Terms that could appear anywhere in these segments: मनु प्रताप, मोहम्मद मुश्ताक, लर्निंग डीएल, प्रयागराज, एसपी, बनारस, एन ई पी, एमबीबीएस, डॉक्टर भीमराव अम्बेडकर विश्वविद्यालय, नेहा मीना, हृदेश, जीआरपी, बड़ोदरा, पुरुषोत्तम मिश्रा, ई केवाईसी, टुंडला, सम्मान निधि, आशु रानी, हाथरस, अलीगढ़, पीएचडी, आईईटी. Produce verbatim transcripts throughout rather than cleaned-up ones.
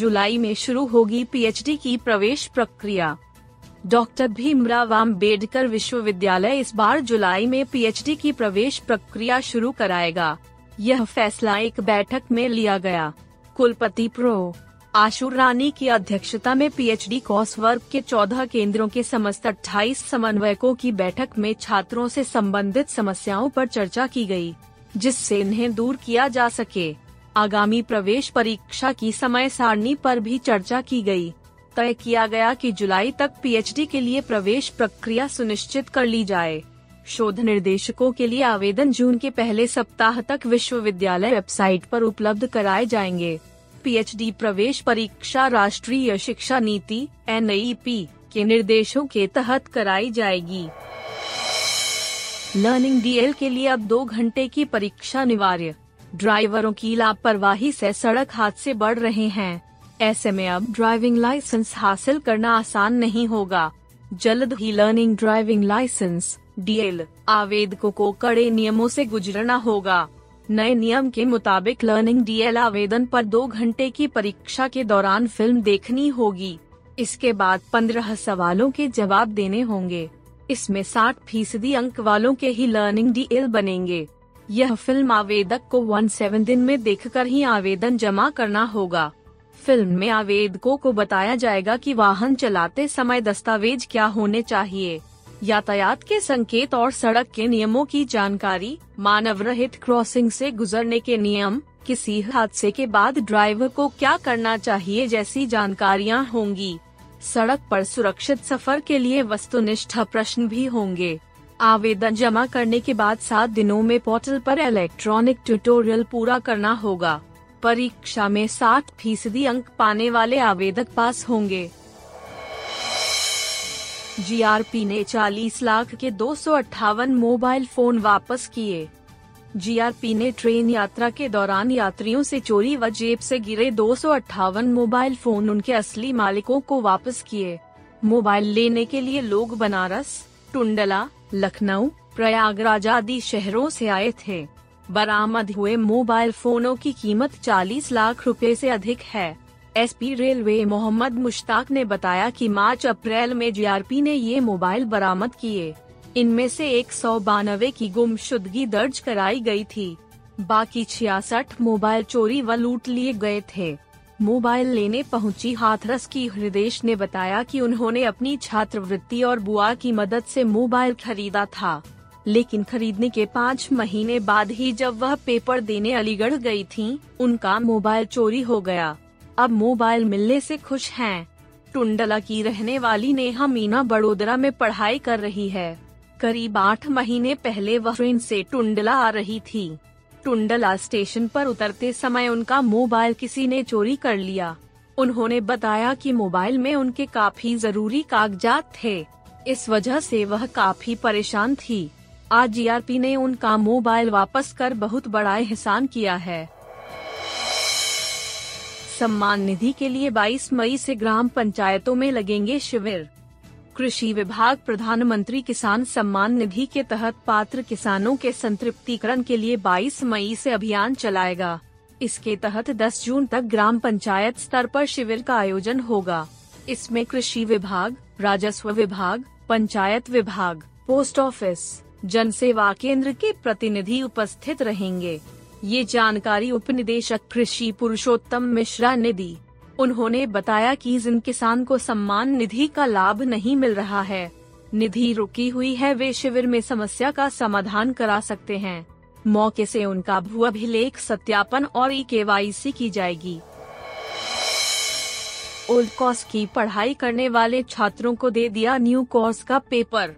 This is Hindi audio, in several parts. जुलाई में शुरू होगी पीएचडी की प्रवेश प्रक्रिया। डॉक्टर भीमराव अम्बेडकर विश्वविद्यालय इस बार जुलाई में पीएचडी की प्रवेश प्रक्रिया शुरू कराएगा। यह फैसला एक बैठक में लिया गया। कुलपति प्रो आशु रानी की अध्यक्षता में पीएचडी कोर्स वर्क के चौदह केंद्रों के समस्त अट्ठाईस समन्वयकों की बैठक में छात्रों से संबंधित समस्याओं पर चर्चा की गई, जिससे इन्हें दूर किया जा सके। आगामी प्रवेश परीक्षा की समय सारणी पर भी चर्चा की गई। तय किया गया कि जुलाई तक पीएचडी के लिए प्रवेश प्रक्रिया सुनिश्चित कर ली जाए। शोध निर्देशकों के लिए आवेदन जून के पहले सप्ताह तक विश्वविद्यालय वेबसाइट पर उपलब्ध कराए जाएंगे। पीएचडी प्रवेश परीक्षा राष्ट्रीय शिक्षा नीति एन ई पी के निर्देशों के तहत कराई जाएगी। लर्निंग डीएल के लिए अब दो घंटे की परीक्षा अनिवार्य। ड्राइवरों की लापरवाही से सड़क हादसे बढ़ रहे हैं। ऐसे में अब ड्राइविंग लाइसेंस हासिल करना आसान नहीं होगा। जल्द ही लर्निंग ड्राइविंग लाइसेंस डीएल आवेदकों को कड़े नियमों से गुजरना होगा। नए नियम के मुताबिक लर्निंग डीएल आवेदन पर दो घंटे की परीक्षा के दौरान फिल्म देखनी होगी। इसके बाद पंद्रह सवालों के जवाब देने होंगे। इसमें साठ फीसदी अंक वालों के ही लर्निंग डीएल बनेंगे। यह फिल्म आवेदक को सत्रह दिन में देखकर ही आवेदन जमा करना होगा। फिल्म में आवेदकों को बताया जाएगा कि वाहन चलाते समय दस्तावेज क्या होने चाहिए। यातायात के संकेत और सड़क के नियमों की जानकारी, मानव रहित क्रॉसिंग से गुजरने के नियम, किसी हादसे के बाद ड्राइवर को क्या करना चाहिए जैसी जानकारियां होंगी। सड़क पर सुरक्षित सफर के लिए वस्तुनिष्ठ प्रश्न भी होंगे। आवेदन जमा करने के बाद सात दिनों में पोर्टल पर इलेक्ट्रॉनिक ट्यूटोरियल पूरा करना होगा। परीक्षा में साठ फीसदी अंक पाने वाले आवेदक पास होंगे। जीआरपी ने चालीस लाख के दो सौ अट्ठावन मोबाइल फोन वापस किए। जीआरपी ने ट्रेन यात्रा के दौरान यात्रियों से चोरी व जेब से गिरे दो सौ अट्ठावन मोबाइल फोन उनके असली मालिकों को वापस किए। मोबाइल लेने के लिए लोग बनारस, टुंडला, लखनऊ, प्रयागराज आदि शहरों से आए थे। बरामद हुए मोबाइल फोनों की कीमत चालीस लाख रुपए से अधिक है। एसपी रेलवे मोहम्मद मुश्ताक ने बताया कि मार्च अप्रैल में जीआरपी ने ये मोबाइल बरामद किए। इनमें से एक सौ बानवे की गुमशुदगी दर्ज कराई गई थी। बाकी छियासठ मोबाइल चोरी व लूट लिए गए थे। मोबाइल लेने पहुंची हाथरस की हृदेश ने बताया कि उन्होंने अपनी छात्रवृत्ति और बुआ की मदद से मोबाइल खरीदा था, लेकिन खरीदने के पाँच महीने बाद ही जब वह पेपर देने अलीगढ़ गई थीं, उनका मोबाइल चोरी हो गया। अब मोबाइल मिलने से खुश हैं। टुंडला की रहने वाली नेहा मीना बड़ोदरा में पढ़ाई कर रही है। करीब आठ महीने पहले वह ट्रेन से टुंडला आ रही थी। टुंडला स्टेशन पर उतरते समय उनका मोबाइल किसी ने चोरी कर लिया। उन्होंने बताया कि मोबाइल में उनके काफी जरूरी कागजात थे, इस वजह से वह काफी परेशान थी। आज जीआरपी ने उनका मोबाइल वापस कर बहुत बड़ा एहसान किया है। सम्मान निधि के लिए बाईस मई से ग्राम पंचायतों में लगेंगे शिविर। कृषि विभाग प्रधानमंत्री किसान सम्मान निधि के तहत पात्र किसानों के संतृप्तिकरण के लिए बाईस मई से अभियान चलाएगा। इसके तहत दस जून तक ग्राम पंचायत स्तर पर शिविर का आयोजन होगा। इसमें कृषि विभाग, राजस्व विभाग, पंचायत विभाग, पोस्ट ऑफिस, जन सेवा केंद्र के प्रतिनिधि उपस्थित रहेंगे। ये जानकारी उप निदेशक कृषि पुरुषोत्तम मिश्रा ने दी। उन्होंने बताया कि जिन किसान को सम्मान निधि का लाभ नहीं मिल रहा है, निधि रुकी हुई है, वे शिविर में समस्या का समाधान करा सकते हैं। मौके से उनका भू अभिलेख सत्यापन और ई केवाईसी की जाएगी। ओल्ड कोर्स की पढ़ाई करने वाले छात्रों को दे दिया न्यू कोर्स का पेपर।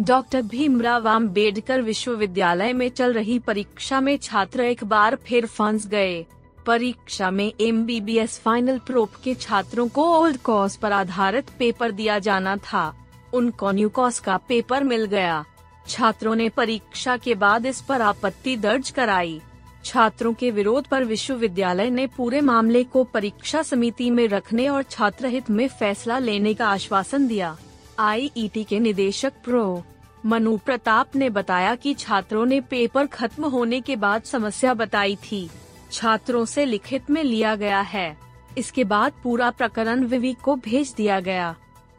डॉक्टर भीमराव अम्बेडकर विश्वविद्यालय में चल रही परीक्षा में छात्र एक बार फिर फंस गए। परीक्षा में एमबीबीएस फाइनल प्रोप के छात्रों को ओल्ड कोर्स पर आधारित पेपर दिया जाना था, उनको न्यू कोर्स का पेपर मिल गया। छात्रों ने परीक्षा के बाद इस पर आपत्ति दर्ज कराई। छात्रों के विरोध पर विश्वविद्यालय ने पूरे मामले को परीक्षा समिति में रखने और छात्र हित में फैसला लेने का आश्वासन दिया। आईईटी के निदेशक प्रो मनु प्रताप ने बताया कि छात्रों ने पेपर खत्म होने के बाद समस्या बताई थी, छात्रों से लिखित में लिया गया है। इसके बाद पूरा प्रकरण विवि को भेज दिया गया।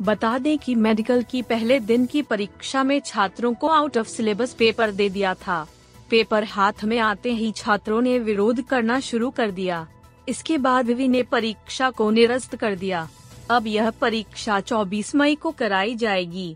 बता दें कि मेडिकल की पहले दिन की परीक्षा में छात्रों को आउट ऑफ सिलेबस पेपर दे दिया था। पेपर हाथ में आते ही छात्रों ने विरोध करना शुरू कर दिया। इसके बाद विवि ने परीक्षा को निरस्त कर दिया। अब यह परीक्षा चौबीस मई को कराई जाएगी।